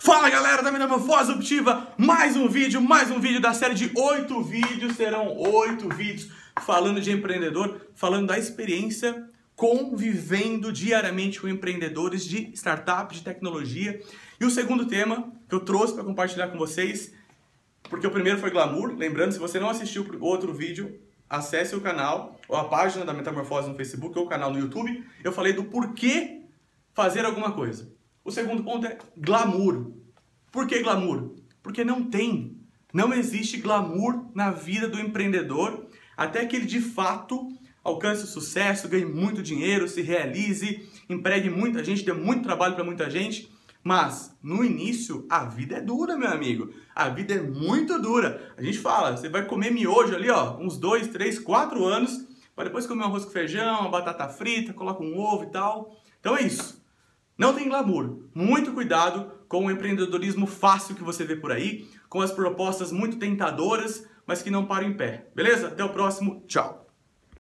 Fala galera da Metamorfose Optiva, mais um vídeo da série de 8 vídeos, serão 8 vídeos falando de empreendedor, falando da experiência convivendo diariamente com empreendedores de startup, de tecnologia. E o segundo tema que eu trouxe para compartilhar com vocês, porque o primeiro foi glamour, lembrando, se você não assistiu o outro vídeo, acesse o canal, ou a página da Metamorfose no Facebook, ou o canal no YouTube, eu falei do porquê fazer alguma coisa. O segundo ponto é glamour. Por que glamour? Porque não existe glamour na vida do empreendedor até que ele de fato alcance o sucesso, ganhe muito dinheiro, se realize, empregue muita gente, dê muito trabalho para muita gente. Mas no início a vida é dura, meu amigo. A vida é muito dura. A gente fala, você vai comer miojo ali, ó, uns 2, 3, 4 anos, para depois comer um arroz com feijão, uma batata frita, coloca um ovo e tal. Então é isso. Não tem glamour. Muito cuidado com o empreendedorismo fácil que você vê por aí, com as propostas muito tentadoras, mas que não param em pé. Beleza? Até o próximo. Tchau!